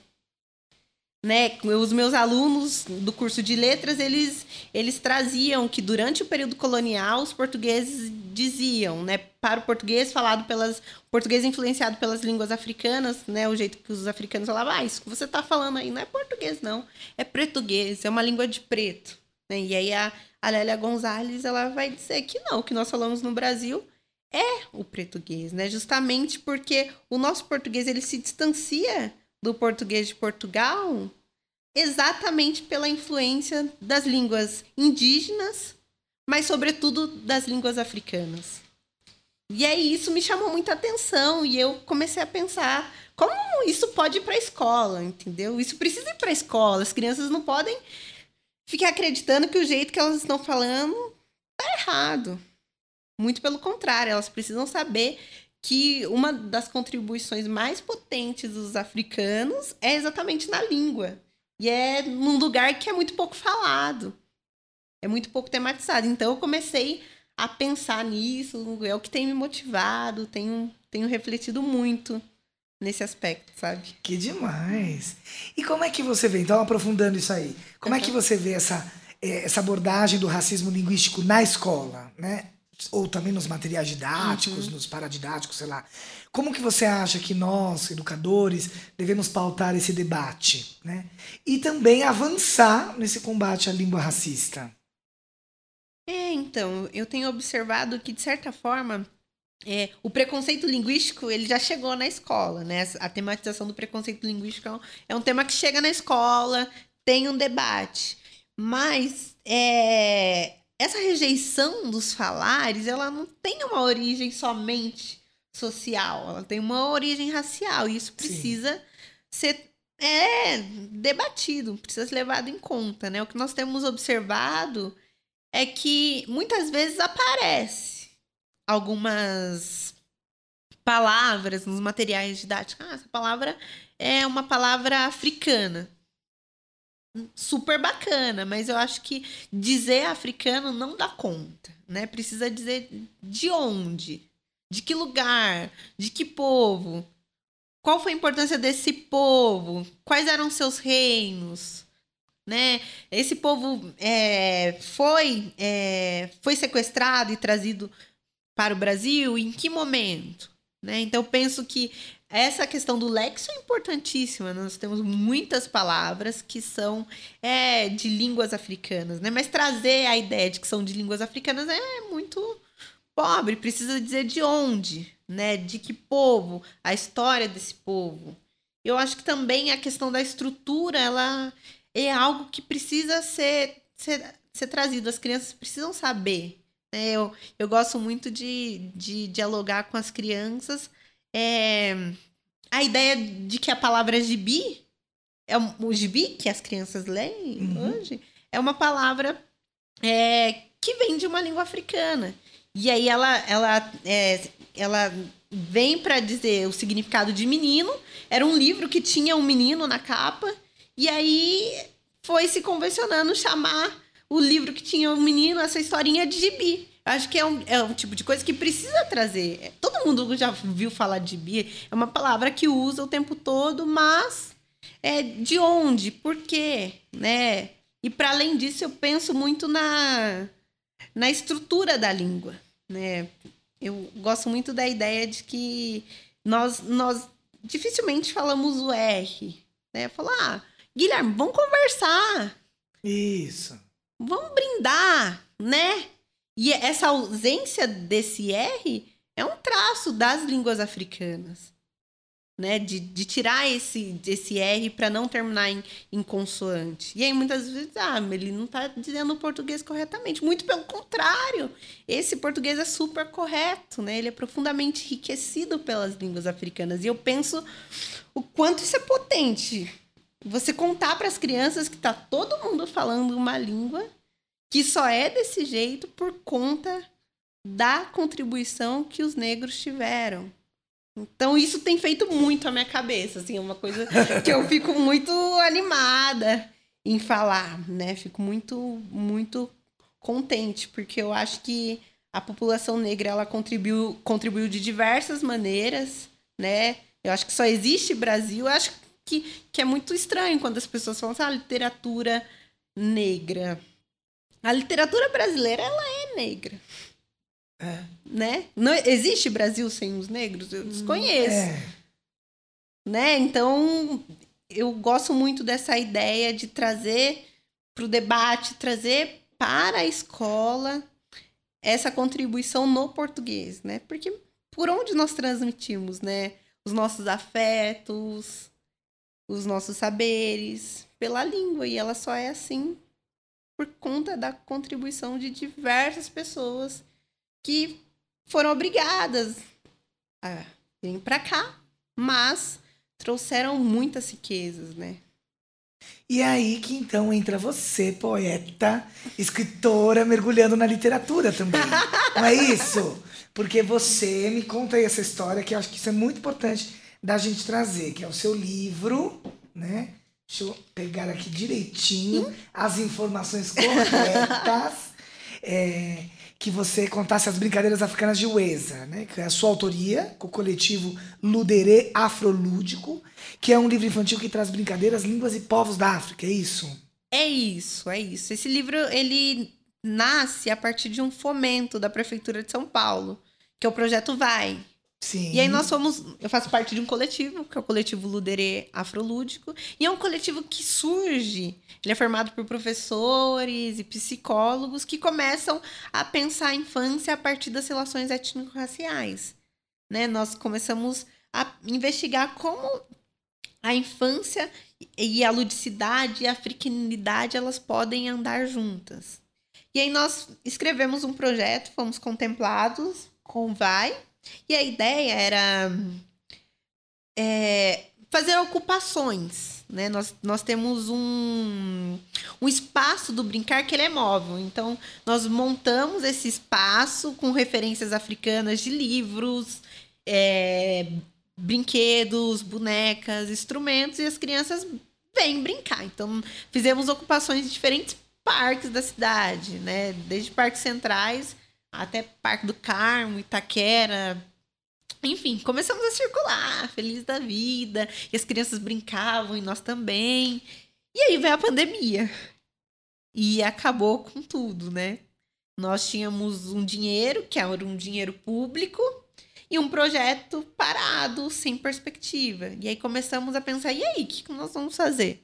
Né? Os meus alunos do curso de letras, eles, eles traziam que durante o período colonial os portugueses diziam, né, para o português falado pelas português influenciado pelas línguas africanas, né, o jeito que os africanos falavam, ah, isso que você está falando aí não é português não, é pretuguês, é uma língua de preto, né? E aí a, a Lélia Gonzalez, ela vai dizer que não, o que nós falamos no Brasil é o pretuguês, né? Justamente porque o nosso português ele se distancia do português de Portugal, exatamente pela influência das línguas indígenas, mas, sobretudo, das línguas africanas. E aí isso me chamou muita atenção, e eu comecei a pensar como isso pode ir para a escola, entendeu? Isso precisa ir para a escola, as crianças não podem ficar acreditando que o jeito que elas estão falando está errado. Muito pelo contrário, elas precisam saber que uma das contribuições mais potentes dos africanos é exatamente na língua. E é num lugar que é muito pouco falado. É muito pouco tematizado. Então, eu comecei a pensar nisso. É o que tem me motivado. Tenho, tenho refletido muito nesse aspecto, sabe? Que demais! E como é que você vê? Então, aprofundando isso aí. Como uhum. é que você vê essa, essa abordagem do racismo linguístico na escola, né? Ou também nos materiais didáticos, uhum. nos paradidáticos, sei lá. Como que você acha que nós, educadores, devemos pautar esse debate, né? E também avançar nesse combate à língua racista? É, então, eu tenho observado que, de certa forma, é, o preconceito linguístico ele já chegou na escola, né? A tematização do preconceito linguístico é um tema que chega na escola, tem um debate, mas... É... Essa rejeição dos falares, ela não tem uma origem somente social, ela tem uma origem racial, e isso precisa Sim. ser é, debatido, precisa ser levado em conta, né? O que nós temos observado é que muitas vezes aparece algumas palavras nos materiais didáticos. Ah, essa palavra é uma palavra africana. Super bacana, mas eu acho que dizer africano não dá conta, né? Precisa dizer de onde, de que lugar, de que povo, qual foi a importância desse povo, quais eram seus reinos, né? Esse povo é, foi, é, foi sequestrado e trazido para o Brasil em que momento? Né? Então, eu penso que essa questão do léxico é importantíssima. Nós temos muitas palavras que são é, de línguas africanas, né? Mas trazer a ideia de que são de línguas africanas é muito pobre. Precisa dizer de onde, né? De que povo, a história desse povo. Eu acho que também a questão da estrutura, ela é algo que precisa ser, ser, ser trazido. As crianças precisam saber. Eu, eu gosto muito de, de dialogar com as crianças. É, a ideia de que a palavra gibi, é o gibi que as crianças leem uhum. hoje, é uma palavra é, que vem de uma língua africana. E aí ela, ela, é, ela vem para dizer o significado de menino. Era um livro que tinha um menino na capa. E aí foi se convencionando chamar o livro que tinha o menino, essa historinha de gibi. Acho que é um, é um tipo de coisa que precisa trazer. Todo mundo já viu falar de gibi. É uma palavra que usa o tempo todo, mas é, de onde? Por quê? Né? E, para além disso, eu penso muito na, na estrutura da língua. Né? Eu gosto muito da ideia de que nós, nós dificilmente falamos o R. Né? Falar, ah, Guilherme, vamos conversar. Isso. Vamos brindar, né? E essa ausência desse R é um traço das línguas africanas, né? De, de tirar esse, esse R para não terminar em, em consoante. E aí, muitas vezes, ah, ele não está dizendo o português corretamente. Muito pelo contrário. Esse português é super correto, né? Ele é profundamente enriquecido pelas línguas africanas. E eu penso o quanto isso é potente. Você contar para as crianças que está todo mundo falando uma língua que só é desse jeito por conta da contribuição que os negros tiveram. Então, isso tem feito muito a minha cabeça. Assim, é uma coisa que eu fico muito animada em falar, né? Fico muito, muito contente, porque eu acho que a população negra ela contribuiu, contribuiu de diversas maneiras, né? Eu acho que só existe Brasil. Eu acho que Que, que é muito estranho quando as pessoas falam assim, ah, literatura negra. A literatura brasileira, ela é negra. É. Né? Não existe Brasil sem os negros? Eu desconheço. É. Né? Então, eu gosto muito dessa ideia de trazer para o debate, trazer para a escola essa contribuição no português. Né? Porque por onde nós transmitimos, né? Os nossos afetos, os nossos saberes, pela língua. E ela só é assim por conta da contribuição de diversas pessoas que foram obrigadas a vir para cá, mas trouxeram muitas riquezas, né? E aí que, então, entra você, poeta, escritora, mergulhando na literatura também. Não é isso? Porque você me conta aí essa história, que eu acho que isso é muito importante da gente trazer, que é o seu livro, né? Deixa eu pegar aqui direitinho hum? as informações corretas, é, que você contasse As Brincadeiras Africanas de Uesa, né? Que é a sua autoria, com o coletivo Luderê Afrolúdico, que é um livro infantil que traz brincadeiras, línguas e povos da África, é isso? É isso, é isso. Esse livro, ele nasce a partir de um fomento da Prefeitura de São Paulo, que é o Projeto Vai. Sim. E aí nós somos... Eu faço parte de um coletivo, que é o coletivo Luderê Afrolúdico. E é um coletivo que surge... Ele é formado por professores e psicólogos que começam a pensar a infância a partir das relações étnico-raciais. Né? Nós começamos a investigar como a infância e a ludicidade e a africanidade elas podem andar juntas. E aí nós escrevemos um projeto, fomos contemplados com Vai... E a ideia era é, fazer ocupações, né? Nós, nós temos um, um espaço do brincar que ele é móvel. Então, nós montamos esse espaço com referências africanas de livros, é, brinquedos, bonecas, instrumentos. E as crianças vêm brincar. Então, fizemos ocupações em diferentes parques da cidade, né? Desde parques centrais até Parque do Carmo, Itaquera. Enfim, começamos a circular, feliz da vida. E as crianças brincavam, e nós também. E aí veio a pandemia. E acabou com tudo, né? Nós tínhamos um dinheiro, que era um dinheiro público, e um projeto parado, sem perspectiva. E aí começamos a pensar, e aí, o que nós vamos fazer?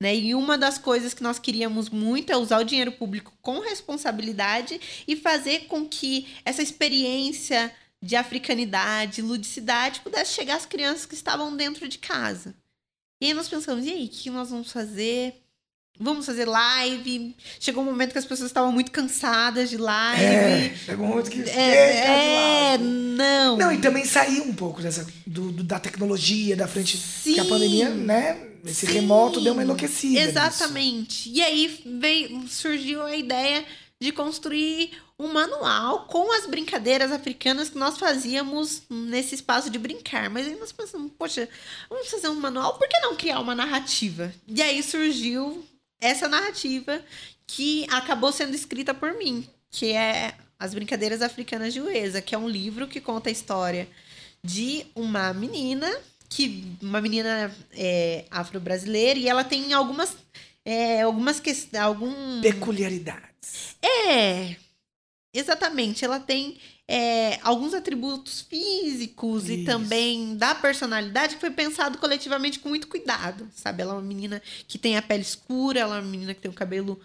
Né? E uma das coisas que nós queríamos muito é usar o dinheiro público com responsabilidade e fazer com que essa experiência de africanidade, ludicidade, pudesse chegar às crianças que estavam dentro de casa. E aí nós pensamos, e aí, o que nós vamos fazer? Vamos fazer live. Chegou um momento que as pessoas estavam muito cansadas de live. É, chegou um momento que... É, é não. Não, e também sair um pouco dessa, do, do, da tecnologia, da frente... Sim. Que a pandemia, né? Esse Sim. remoto deu uma enlouquecida. Exatamente. Nisso. E aí veio, surgiu a ideia de construir um manual com as brincadeiras africanas que nós fazíamos nesse espaço de brincar. Mas aí nós pensamos, poxa, vamos fazer um manual? Por que não criar uma narrativa? E aí surgiu... essa narrativa que acabou sendo escrita por mim, que é As Brincadeiras Africanas de Uesa, que é um livro que conta a história de uma menina, que, uma menina é, afro-brasileira, e ela tem algumas, é, algumas questões... Algum... Peculiaridades. É, exatamente. Ela tem é, alguns atributos físicos Isso. e também da personalidade que foi pensado coletivamente com muito cuidado, sabe? Ela é uma menina que tem a pele escura, ela é uma menina que tem o cabelo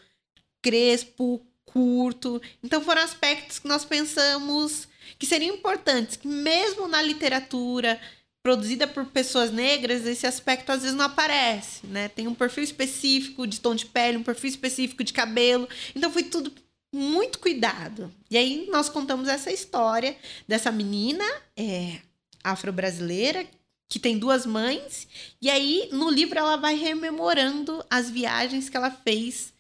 crespo, curto. Então foram aspectos que nós pensamos que seriam importantes, que mesmo na literatura produzida por pessoas negras, esse aspecto às vezes não aparece, né? Tem um perfil específico de tom de pele, um perfil específico de cabelo. Então foi tudo... muito cuidado. E aí nós contamos essa história dessa menina é, afro-brasileira que tem duas mães. E aí no livro ela vai rememorando as viagens que ela fez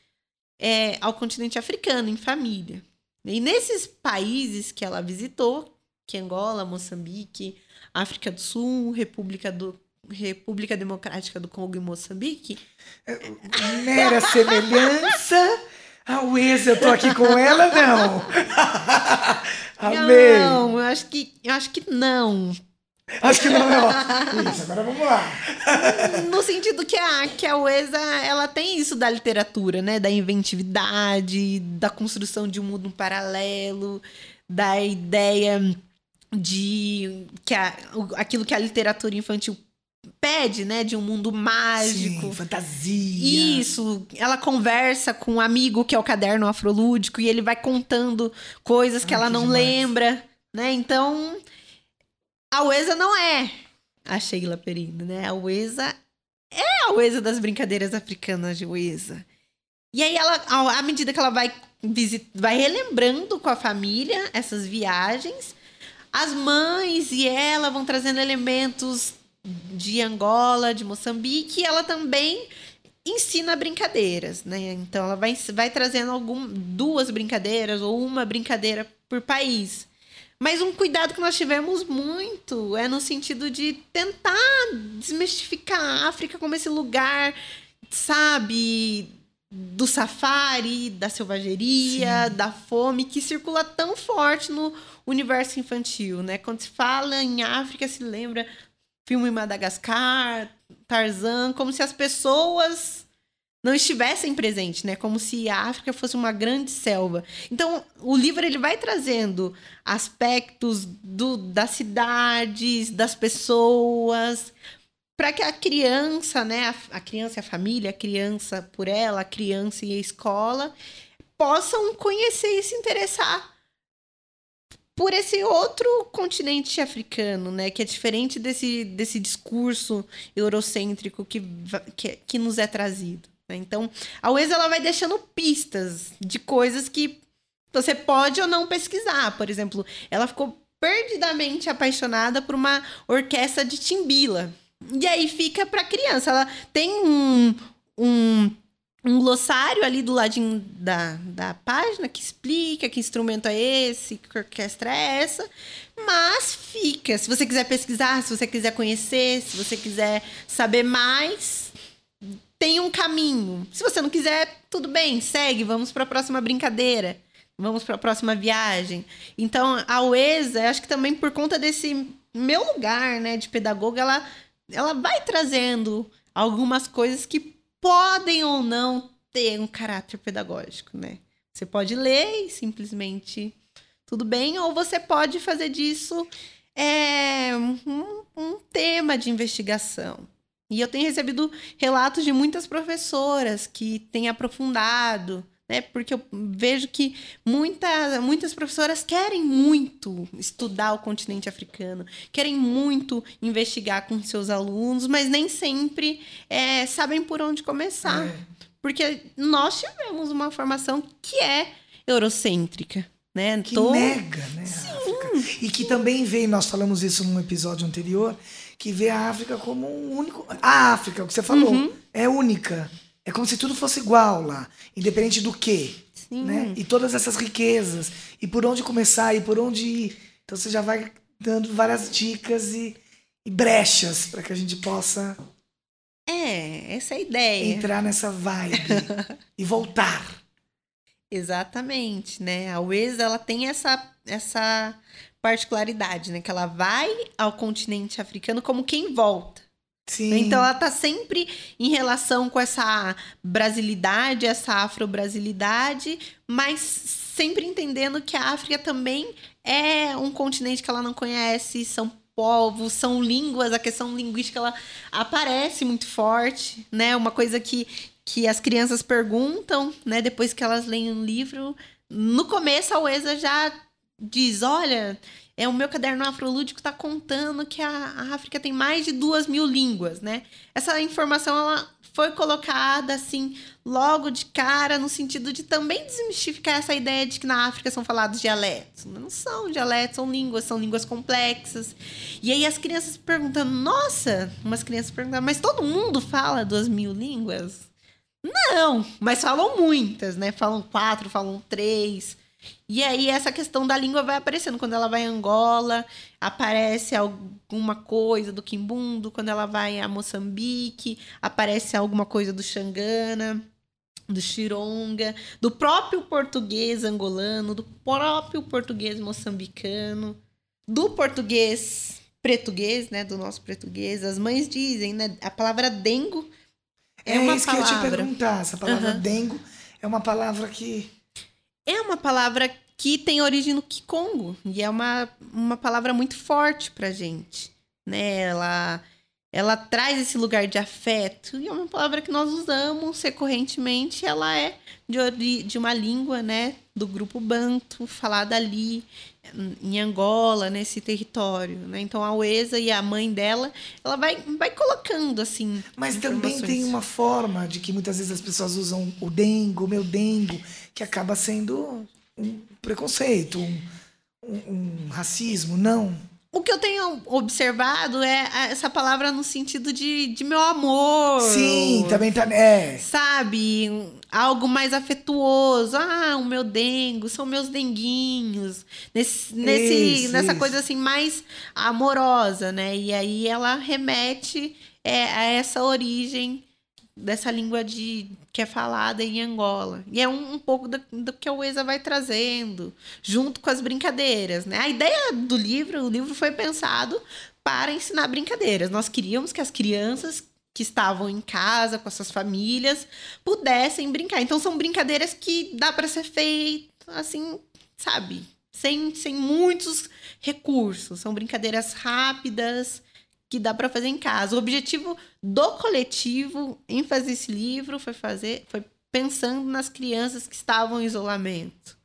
é, ao continente africano, em família. E nesses países que ela visitou, que é Angola, Moçambique, África do Sul, República do República Democrática do Congo e Moçambique... Mera semelhança... A Uesa, eu tô aqui com ela, não. Amei. Não, eu acho que, eu acho que não. Acho que não, não. Isso, agora vamos lá. No sentido que a, que a Uesa, ela tem isso da literatura, né? Da inventividade, da construção de um mundo paralelo, da ideia de que a, aquilo que a literatura infantil pede, né, de um mundo mágico. Sim, fantasia. Isso. Ela conversa com um amigo que é o Caderno Afrolúdico e ele vai contando coisas que Ai, ela que não demais. lembra, né? Então, a Uesa não é a Sheila Perina, né? A Uesa é a Uesa das Brincadeiras Africanas de Uesa. E aí, ela, à medida que ela vai, visit... vai relembrando com a família essas viagens, as mães e ela vão trazendo elementos de Angola, de Moçambique, e ela também ensina brincadeiras, né? Então ela vai, vai trazendo algum, duas brincadeiras ou uma brincadeira por país. Mas um cuidado que nós tivemos muito é no sentido de tentar desmistificar a África como esse lugar, sabe, do safari, da selvageria, Sim. da fome, que circula tão forte no universo infantil, né? Quando se fala em África, se lembra... filme Madagascar, Tarzan, como se as pessoas não estivessem presentes, né? Como se a África fosse uma grande selva. Então, o livro ele vai trazendo aspectos do, das cidades, das pessoas, para que a criança, né? A, a criança e a família, a criança por ela, a criança e a escola, possam conhecer e se interessar por esse outro continente africano, né? Que é diferente desse, desse discurso eurocêntrico que, que, que nos é trazido. Né? Então, a Uesa ela vai deixando pistas de coisas que você pode ou não pesquisar. Por exemplo, ela ficou perdidamente apaixonada por uma orquestra de timbila. E aí fica para criança. Ela tem um... um Um glossário ali do ladinho da, da página que explica que instrumento é esse, que orquestra é essa. Mas fica. Se você quiser pesquisar, se você quiser conhecer, se você quiser saber mais, tem um caminho. Se você não quiser, tudo bem, segue. Vamos para a próxima brincadeira. Vamos para a próxima viagem. Então, a Uesa, acho que também por conta desse meu lugar, né, de pedagoga, ela, ela vai trazendo algumas coisas que podem ou não ter um caráter pedagógico, né? Você pode ler e simplesmente tudo bem, ou você pode fazer disso é um, um tema de investigação. E eu tenho recebido relatos de muitas professoras que têm aprofundado, né? Porque eu vejo que muita, muitas professoras querem muito estudar o continente africano, querem muito investigar com seus alunos, mas nem sempre é, sabem por onde começar. É. Porque nós tivemos uma formação que é eurocêntrica. Né? Que Tô... nega, né? Sim. A África. E que também vem, nós falamos isso num episódio anterior, que vê a África como um único... A África, o que você falou, uhum. é única. É como se tudo fosse igual lá, independente do quê. Sim. Né? E todas essas riquezas, e por onde começar, e por onde ir. Então você já vai dando várias dicas e, e brechas para que a gente possa... É, essa é a ideia. Entrar nessa vibe e voltar. Exatamente, né? A Uesa, ela tem essa, essa particularidade, né? Que ela vai ao continente africano como quem volta. Sim. Então, ela tá sempre em relação com essa brasilidade, essa afro-brasilidade, mas sempre entendendo que a África também é um continente que ela não conhece, são povos, são línguas, a questão linguística, ela aparece muito forte, né? Uma coisa que... que as crianças perguntam, né? Depois que elas leem um livro. No começo, a Uesa já diz, olha, é, o meu caderno afrolúdico está contando que a, a África tem mais de duas mil línguas, né? Essa informação, ela foi colocada, assim, logo de cara, no sentido de também desmistificar essa ideia de que na África são falados dialetos. Não são dialetos, são línguas, são línguas complexas. E aí as crianças perguntam, nossa, umas crianças perguntam, mas todo mundo fala duas mil línguas? Não, mas falam muitas, né? Falam quatro, falam três. E aí essa questão da língua vai aparecendo. Quando ela vai a Angola, aparece alguma coisa do Quimbundo. Quando ela vai a Moçambique, aparece alguma coisa do Xangana, do Xironga, do próprio português angolano, do próprio português moçambicano, do português pretuguês, né? Do nosso pretuguês. As mães dizem, né? A palavra dengo... É, é uma isso palavra. Que eu ia te perguntar. Essa palavra uhum. dengo é uma palavra que... É uma palavra que tem origem no Kikongo. E é uma, uma palavra muito forte pra gente. Né? Ela, ela traz esse lugar de afeto. E é uma palavra que nós usamos recorrentemente. Ela é de, de uma língua, né, do grupo Banto, falada ali em Angola, nesse território, né? Então a Uesa e a mãe dela, ela vai, vai colocando assim. Mas também tem uma forma de que muitas vezes as pessoas usam o dengo, o meu dengo, que acaba sendo um preconceito, um, um, um racismo, não? O que eu tenho observado é essa palavra no sentido de, de meu amor. Sim, também tá. É. Sabe? Algo mais afetuoso. Ah, o meu dengo, são meus denguinhos. Nesse, nesse, isso, nessa isso. coisa assim mais amorosa, né? E aí ela remete é, a essa origem dessa língua de, que é falada em Angola. E é um, um pouco do, do que a Uesa vai trazendo, junto com as brincadeiras, né? A ideia do livro, o livro foi pensado para ensinar brincadeiras. Nós queríamos que as crianças que estavam em casa, com as suas famílias, pudessem brincar. Então, são brincadeiras que dá para ser feito, assim, sabe? Sem, sem muitos recursos. São brincadeiras rápidas, que dá para fazer em casa. O objetivo do coletivo em fazer esse livro foi fazer, foi pensando nas crianças que estavam em isolamento,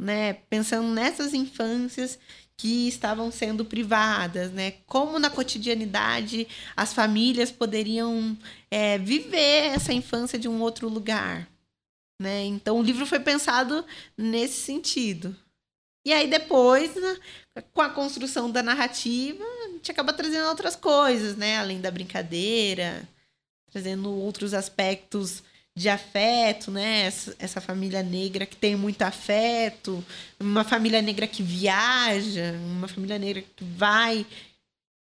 né? Pensando nessas infâncias que estavam sendo privadas, né? Como na cotidianidade as famílias poderiam é, viver essa infância de um outro lugar, né? Então o livro foi pensado nesse sentido. E aí depois, né, com a construção da narrativa, a gente acaba trazendo outras coisas, né? Além da brincadeira, trazendo outros aspectos de afeto, né? Essa, essa família negra que tem muito afeto, uma família negra que viaja, uma família negra que vai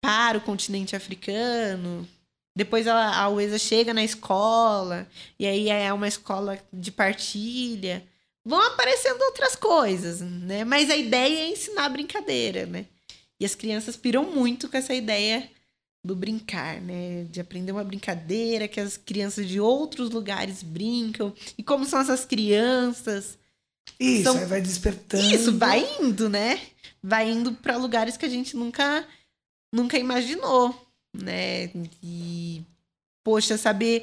para o continente africano. Depois a, a Uesa chega na escola, e aí é uma escola de partilha. Vão aparecendo outras coisas, né? Mas a ideia é ensinar a brincadeira, né? E as crianças piram muito com essa ideia do brincar, né? De aprender uma brincadeira que as crianças de outros lugares brincam. E como são essas crianças... Isso, são... aí vai despertando. Isso, vai indo, né? vai indo para lugares que a gente nunca, nunca imaginou, né? E, poxa, saber,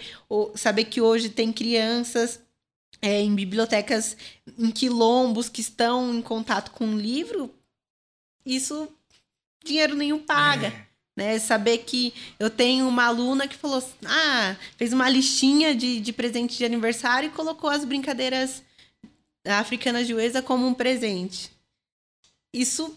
saber que hoje tem crianças é, em bibliotecas, em quilombos, que estão em contato com o livro, isso dinheiro nenhum paga. É. Né? Saber que eu tenho uma aluna que falou, ah, fez uma listinha de, de presente de aniversário e colocou As Brincadeiras Africanas de Uesa como um presente. Isso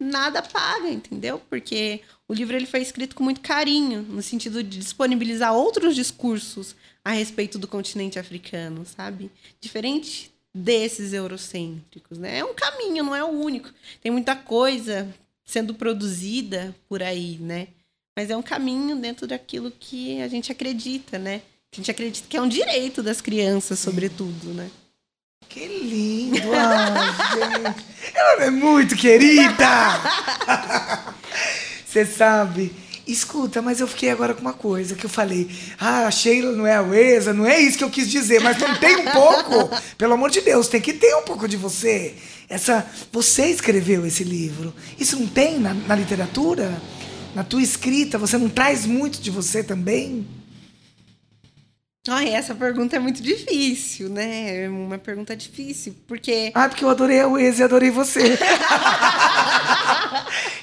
nada paga, entendeu? Porque o livro ele foi escrito com muito carinho, no sentido de disponibilizar outros discursos a respeito do continente africano, sabe? Diferente desses eurocêntricos, né? É um caminho, não é o único. Tem muita coisa sendo produzida por aí, né? Mas é um caminho dentro daquilo que a gente acredita, né? A gente acredita que é um direito das crianças, sobretudo, né? Que lindo! Ah, gente. Ela é muito querida! Você sabe? Escuta, mas eu fiquei agora com uma coisa que eu falei. Ah, a Sheila não é a Uesa, não é isso que eu quis dizer, mas não tem um pouco. Pelo amor de Deus, tem que ter um pouco de você. Essa, você escreveu esse livro. Isso não tem na, na literatura? Na tua escrita, você não traz muito de você também? Ai, essa pergunta é muito difícil, né? É uma pergunta difícil, porque... Ah, porque eu adorei a Uesa e adorei você.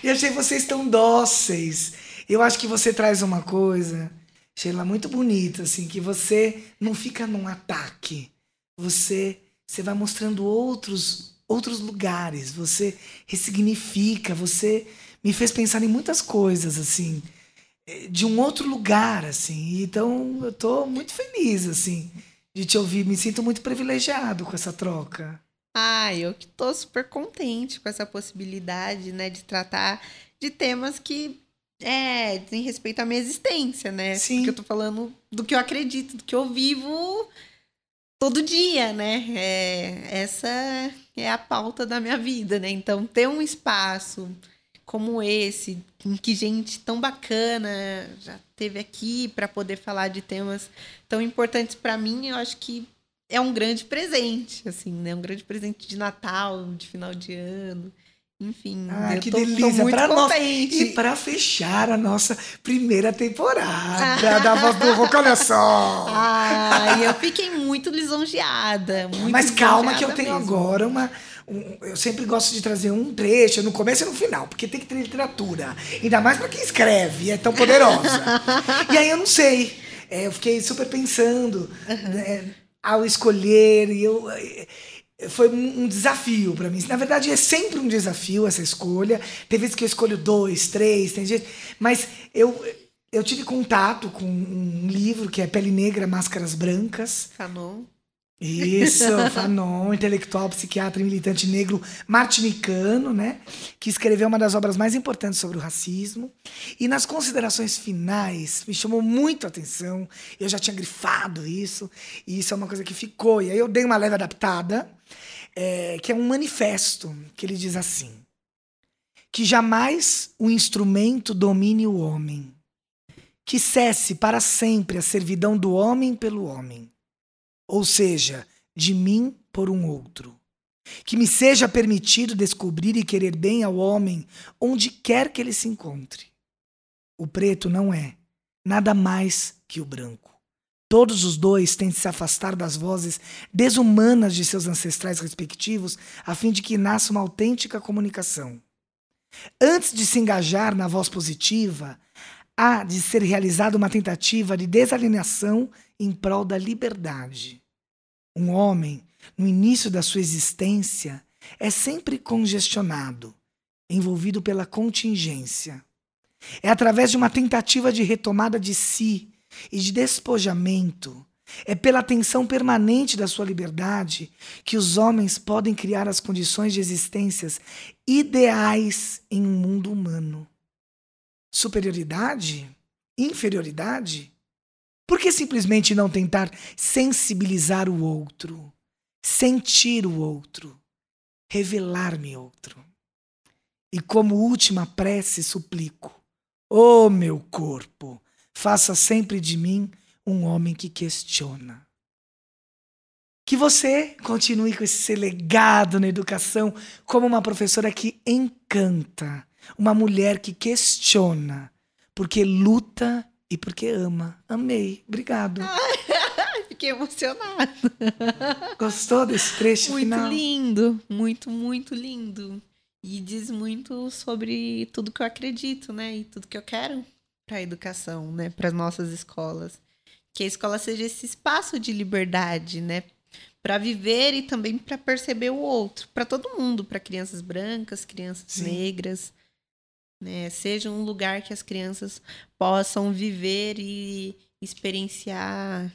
E achei vocês tão dóceis. Eu acho que você traz uma coisa, Sheila, muito bonita, assim, que você não fica num ataque. Você, você vai mostrando outros, outros lugares, você ressignifica, você me fez pensar em muitas coisas, assim... de um outro lugar, assim. Então, eu tô muito feliz, assim, de te ouvir. Me sinto muito privilegiado com essa troca. Ah, eu que tô super contente com essa possibilidade, né, de tratar de temas que, é, dizem respeito à minha existência, né? Sim. Porque eu tô falando do que eu acredito, do que eu vivo todo dia, né? É, essa é a pauta da minha vida, né? Então, ter um espaço... como esse, em que gente tão bacana já esteve aqui para poder falar de temas tão importantes para mim, eu acho que é um grande presente, assim, né? Um grande presente de Natal, de final de ano, enfim. Ah, eu que tô, delícia! Tô muito pra contente. Nós... E para fechar a nossa primeira temporada da Voz do Rock, olha só! Ah, eu fiquei muito lisonjeada. Muito Mas lisonjeada calma que eu tenho mesmo. Agora uma... Um, eu sempre gosto de trazer um trecho no começo e no final, porque tem que ter literatura, ainda mais para quem escreve, é tão poderosa. E aí eu não sei, é, eu fiquei super pensando, uhum, né, ao escolher, e eu, foi um, um desafio para mim. Na verdade é sempre um desafio essa escolha, tem vezes que eu escolho dois, três, tem gente, mas eu, eu tive contato com um livro que é Pele Negra, Máscaras Brancas. Fanon. Isso, Fanon, intelectual, psiquiatra e militante negro martinicano, né? Que escreveu uma das obras mais importantes sobre o racismo. E nas considerações finais, me chamou muito a atenção. Eu já tinha grifado isso, e isso é uma coisa que ficou. E aí eu dei uma leve adaptada, é, que é um manifesto, que ele diz assim: que jamais o instrumento domine o homem, que cesse para sempre a servidão do homem pelo homem. Ou seja, de mim por um outro. Que me seja permitido descobrir e querer bem ao homem onde quer que ele se encontre. O preto não é nada mais que o branco. Todos os dois têm de se afastar das vozes desumanas de seus ancestrais respectivos a fim de que nasça uma autêntica comunicação. Antes de se engajar na voz positiva, há de ser realizada uma tentativa de desalineação em prol da liberdade. Um homem, no início da sua existência, é sempre congestionado, envolvido pela contingência. É através de uma tentativa de retomada de si e de despojamento, é pela tensão permanente da sua liberdade que os homens podem criar as condições de existências ideais em um mundo humano. Superioridade? Inferioridade? Por que simplesmente não tentar sensibilizar o outro, sentir o outro, revelar-me outro? E como última prece suplico, ó meu corpo, faça sempre de mim um homem que questiona. que você continue com esse legado na educação como uma professora que encanta, uma mulher que questiona, porque luta e porque ama. Amei. Obrigado. Fiquei emocionada. Gostou desse trecho muito final? Muito lindo. Muito, muito lindo. E diz muito sobre tudo que eu acredito, né? E tudo que eu quero para a educação, né? Para as nossas escolas. Que a escola seja esse espaço de liberdade, né? Para viver e também para perceber o outro. Para todo mundo. Para crianças brancas, crianças Sim. negras. Né? Seja um lugar que as crianças possam viver e experienciar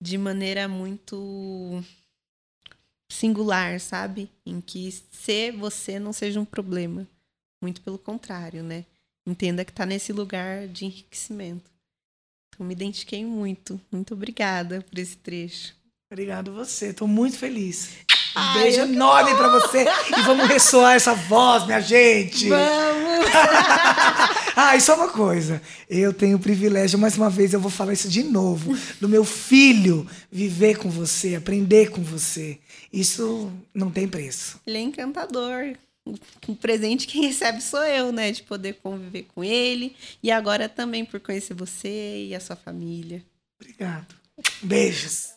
de maneira muito singular, sabe? Em que ser você não seja um problema. Muito pelo contrário, né? Entenda que está nesse lugar de enriquecimento. Então, me identifiquei muito. Muito obrigada por esse trecho. Obrigado você. Estou muito feliz. Um Ai, beijo enorme para você. E vamos ressoar essa voz, minha gente. Vamos! Ah, e só uma coisa. Eu tenho o privilégio, mais uma vez, eu vou falar isso de novo, do meu filho viver com você, aprender com você. Isso não tem preço. Ele é encantador. O presente quem recebe sou eu, né? De poder conviver com ele. E agora também por conhecer você e a sua família. Obrigado. Beijos.